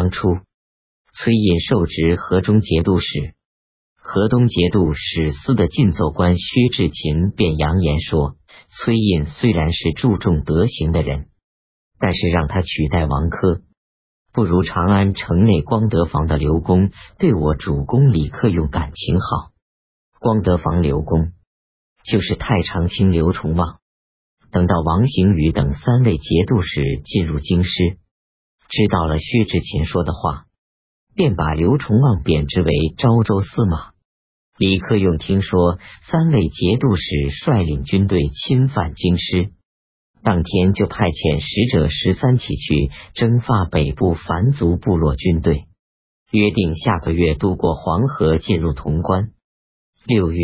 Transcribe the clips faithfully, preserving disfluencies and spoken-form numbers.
当初，崔胤受职河中节度使。河东节度使司的进奏官薛志勤便扬言说，崔胤虽然是注重德行的人，但是让他取代王珂，不如长安城内光德坊的刘公对我主公李克用感情好。光德坊刘公就是太常卿刘重望。等到王行宇等三位节度使进入京师，知道了薛志勤说的话，便把刘重望贬之为昭州司马。李克用听说三位节度使率领军队侵犯京师，当天就派遣使者十三起去征发北部凡族部落军队，约定下个月渡过黄河进入潼关。六月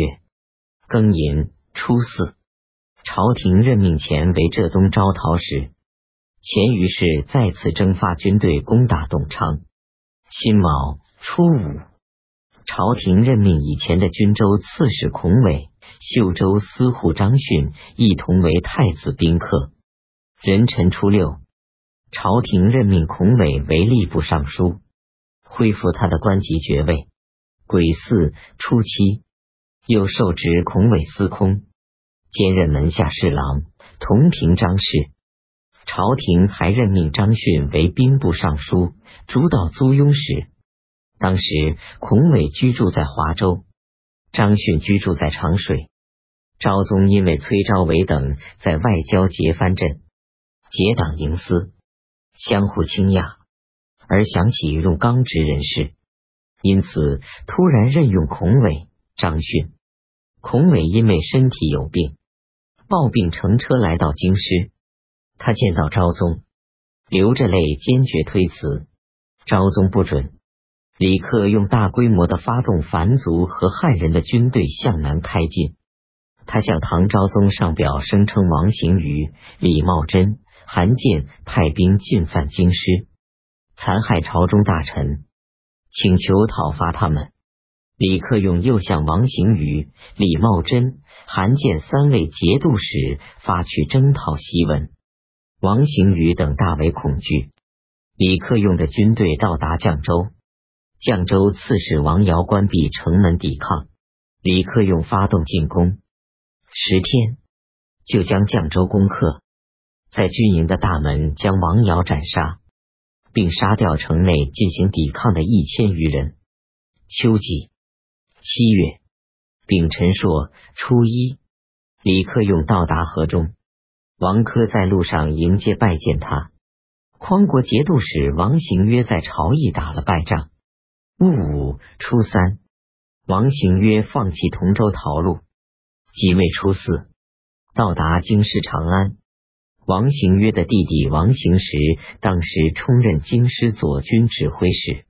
庚寅初四，朝廷任命钱为浙东招讨使。钱于是再次征发军队攻打董昌。辛卯初五，朝廷任命以前的均州刺史孔伟、秀州司户张逊一同为太子宾客。壬辰初六，朝廷任命孔伟为吏部尚书，恢复他的官级爵位。癸巳初七，又授职孔伟司空，兼任门下侍郎、同平章事。朝廷还任命张逊为兵部尚书，主导租庸使。当时孔伟居住在华州，张逊居住在长水。昭宗因为崔昭伟等在外交结藩镇，结党营私，相互倾轧，而想起用刚直人士，因此突然任用孔伟、张逊。孔伟因为身体有病，抱病乘车来到京师。他见到昭宗，流着泪坚决推辞，昭宗不准。李克用大规模的发动凡族和汉人的军队向南开进。他向唐昭宗上表声称王行瑜、李茂贞、韩建派兵进犯京师，残害朝中大臣，请求讨伐他们。李克用又向王行瑜、李茂贞、韩建三位节度使发去征讨檄文。王行宇等大为恐惧。李克用的军队到达绛州，绛州刺史王尧关闭城门抵抗，李克用发动进攻，十天就将绛州攻克。在军营的大门将王尧斩杀，并杀掉城内进行抵抗的一千余人。秋季七月丙辰朔初一，李克用到达河中。王珂在路上迎接拜见他。匡国节度使王行约在朝邑打了败仗。戊午初三，王行约放弃同州逃路，即位初四，到达京师长安。王行约的弟弟王行实当时充任京师左军指挥使，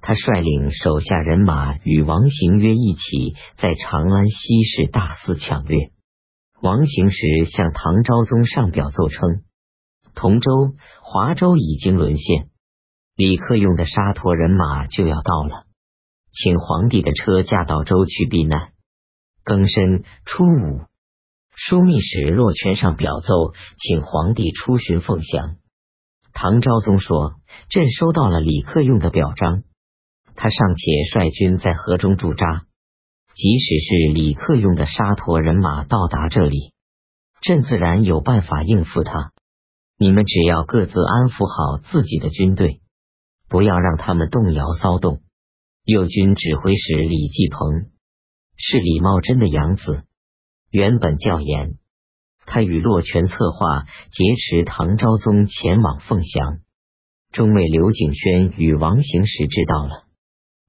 他率领手下人马与王行约一起在长安西市大肆抢掠。王行时向唐昭宗上表奏称，同州、华州已经沦陷，李克用的沙陀人马就要到了，请皇帝的车驾到州去避难。庚申初五，枢密使骆全上表奏，请皇帝出巡凤翔。唐昭宗说，朕收到了李克用的表彰，他尚且率军在河中驻扎。即使是李克用的沙陀人马到达这里，朕自然有办法应付他。你们只要各自安抚好自己的军队，不要让他们动摇骚动。右军指挥使李继鹏是李茂贞的养子，原本教严，他与骆全策划劫持唐昭宗前往凤翔。中尉刘景轩与王行时知道了，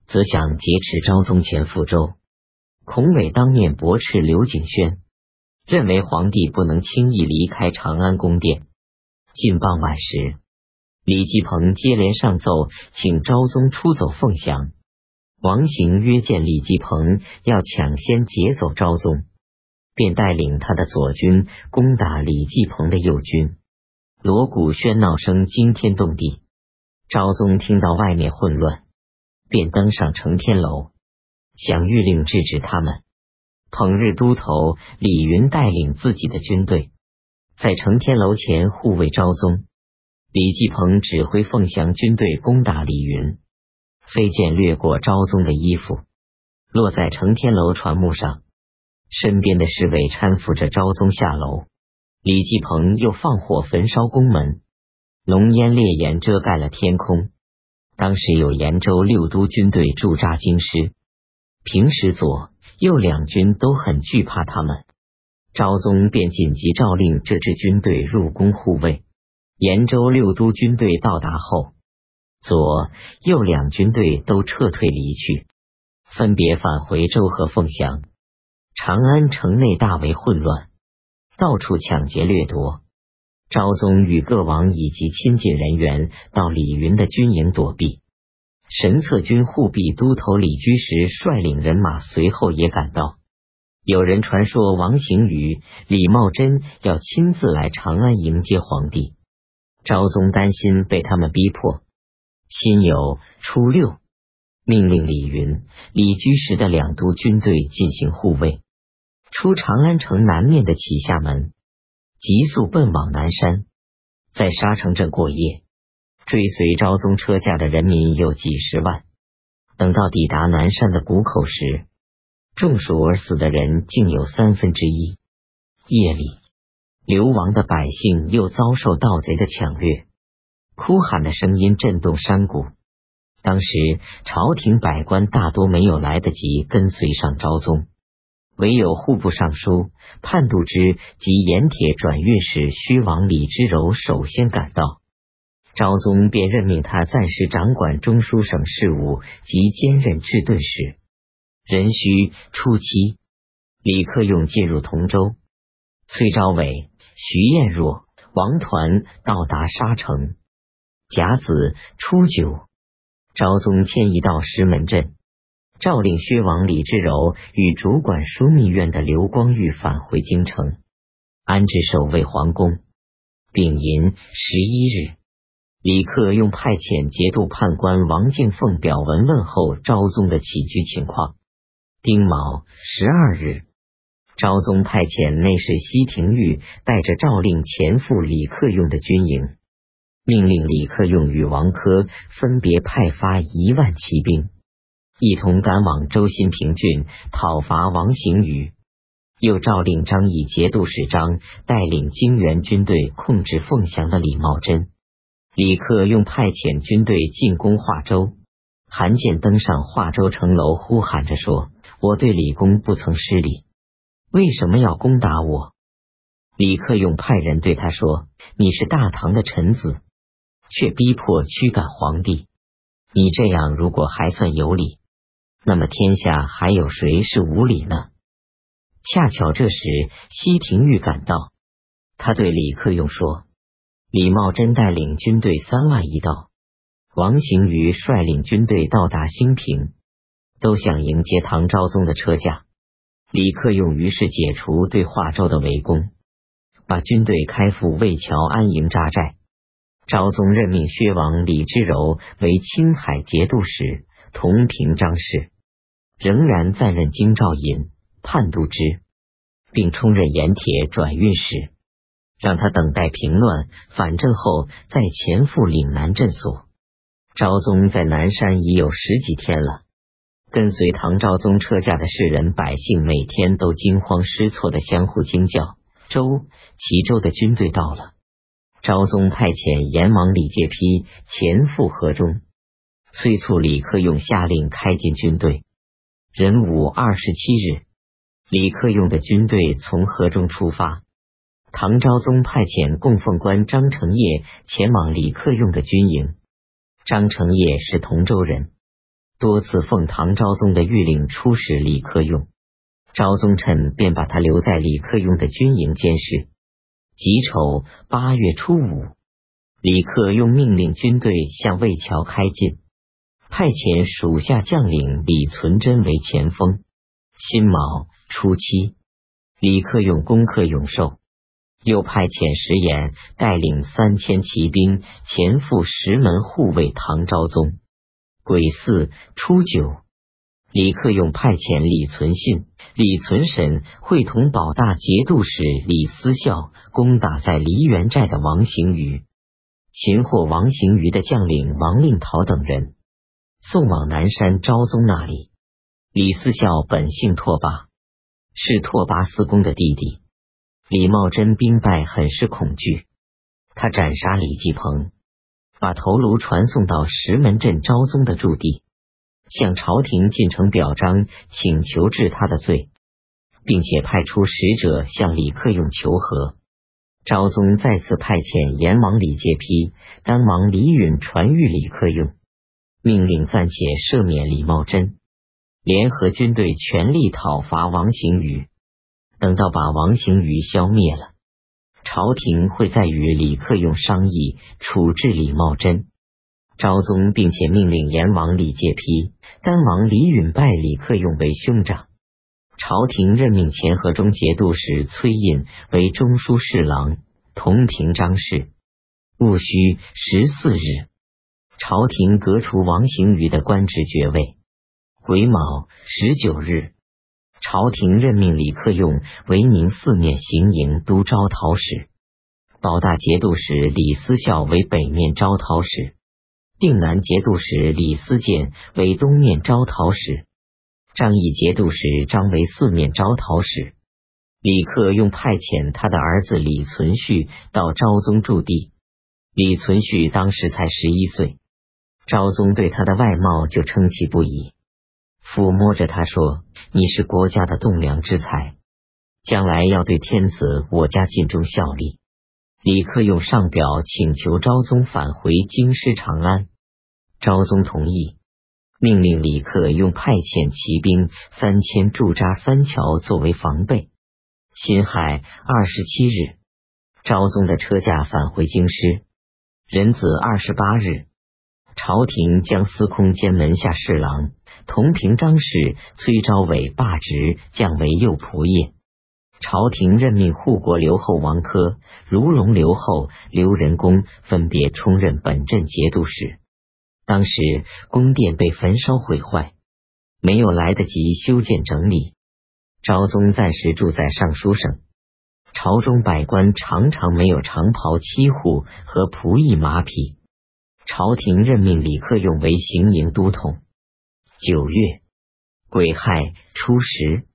则想劫持昭宗前赴州。孔伟当面驳斥刘景轩，认为皇帝不能轻易离开长安宫殿。近傍晚时，李继鹏接连上奏，请昭宗出走凤翔。王行约见李继鹏要抢先劫走昭宗，便带领他的左军攻打李继鹏的右军。锣鼓喧闹声惊天动地，昭宗听到外面混乱，便登上承天楼，想谕令制止他们。捧日都头李云带领自己的军队在承天楼前护卫昭宗，李继鹏指挥凤翔军队攻打李云，飞剑掠过昭宗的衣服，落在承天楼船木上。身边的侍卫搀扶着昭宗下楼。李继鹏又放火焚烧宫门，浓烟烈焰遮盖了天空。当时有延州六都军队驻扎京师，平时左右两军都很惧怕他们。昭宗便紧急诏令这支军队入宫护卫。延州六都军队到达后，左右两军队都撤退离去，分别返回州和凤翔。长安城内大为混乱，到处抢劫掠夺。昭宗与各王以及亲近人员到李云的军营躲避。神策军护弼都头李居时率领人马随后也赶到。有人传说王行瑜、李茂贞要亲自来长安迎接皇帝，昭宗担心被他们逼迫，辛酉初六，命令李云、李居时的两都军队进行护卫，出长安城南面的旗下门，急速奔往南山，在沙城镇过夜。追随昭宗车驾的人民有几十万。等到抵达南山的谷口时，中暑而死的人竟有三分之一。夜里，流亡的百姓又遭受盗贼的抢掠，哭喊的声音震动山谷。当时朝廷百官大多没有来得及跟随上昭宗，唯有户部尚书判度支及盐铁转运使虚王李之柔首先赶到，昭宗便任命他暂时掌管中书省事务及兼任制顿使。壬戌初七，李克用进入同州，崔昭伟、徐彦若、王团到达沙城。甲子初九，昭宗迁移到石门镇，诏令薛王李之柔与主管枢密院的刘光裕返回京城，安置守卫皇宫。丙寅十一日，李克用派遣节度判官王敬凤表文问候昭宗的起居情况。丁卯十二日，昭宗派遣内侍西廷玉带着诏令前赴李克用的军营，命令李克用与王珂分别派发一万骑兵，一同赶往州新平郡讨伐王行瑜。又诏令张议节度使张带领泾原军队控制凤翔的李茂贞。李克用派遣军队进攻华州，韩建登上华州城楼呼喊着说：“我对李公不曾失礼，为什么要攻打我？”李克用派人对他说：“你是大唐的臣子，却逼迫驱赶皇帝，你这样如果还算有理，那么天下还有谁是无理呢？”恰巧这时西廷玉赶到，他对李克用说：“李茂贞带领军队三万一到，王行瑜率领军队到达兴平，都想迎接唐昭宗的车驾。”李克用于是解除对华州的围攻，把军队开赴渭桥安营扎寨。昭宗任命薛王李之柔为青海节度使、同平章事，仍然暂任京兆尹、判度支，并充任盐铁转运使，让他等待平乱反正后再前赴岭南镇所。昭宗在南山已有十几天了，跟随唐昭宗车驾的士人百姓每天都惊慌失措地相互惊叫。州、齐州的军队到了，昭宗派遣盐王李介丕前赴河中，催促李克用下令开进军队。壬午二十七日，李克用的军队从河中出发。唐昭宗派遣供奉官张承业前往李克用的军营。张承业是同州人，多次奉唐昭宗的谕令出使李克用，昭宗臣便把他留在李克用的军营监视。己丑八月初五，李克用命令军队向渭桥开进，派遣属下将领李存真为前锋。辛卯初七，李克用攻克永寿，又派遣石衍带领三千骑兵前赴石门护卫唐昭宗。癸巳初九，李克用派遣李存信、李存审会同保大节度使李思孝攻打在梨园寨的王行瑜。擒获王行瑜的将领王令陶等人，送往南山昭宗那里。李嗣孝本姓拓跋，是拓跋嗣公的弟弟。李茂贞兵败很是恐惧，他斩杀李继鹏，把头颅传送到石门镇昭宗的驻地，向朝廷进呈表彰，请求治他的罪，并且派出使者向李克用求和。昭宗再次派遣盐王李介丕、丹王李允传谕李克用，命令暂且赦免李茂贞，联合军队全力讨伐王行瑜。等到把王行瑜消灭了，朝廷会再与李克用商议处置李茂贞。昭宗并且命令盐王李介丕、丹王李允拜李克用为兄长。朝廷任命前河中节度使崔胤为中书侍郎、同平章事。戊戌十四日，朝廷革除王行瑜的官职爵位。癸卯十九日，朝廷任命李克用为宁四面行营都招讨使，保大节度使李嗣孝为北面招讨使，定南节度使李思建为东面招讨使。张掖节度使张为四面招讨使。李克用派遣他的儿子李存勖到昭宗驻地。李存勖当时才十一岁，昭宗对他的外貌就称奇不已，抚摸着他说：“你是国家的栋梁之才，将来要对天子我家尽忠效力。”李克用上表请求昭宗返回京师长安，昭宗同意。命令李克用派遣骑兵三千驻扎三桥作为防备。辛亥二十七日，昭宗的车驾返回京师。壬子二十八日，朝廷将司空兼门下侍郎、同平章事崔昭伟罢职，降为右仆射。朝廷任命护国留后王珂、卢龙留后刘仁恭分别充任本镇节度使。当时宫殿被焚烧毁坏，没有来得及修建整理。昭宗暂时住在尚书省，朝中百官常常没有长袍七户和仆役马匹。朝廷任命李克用为行营都统。九月癸亥初十，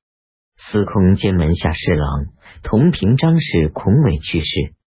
司空兼门下侍郎、同平章事孔伟去世。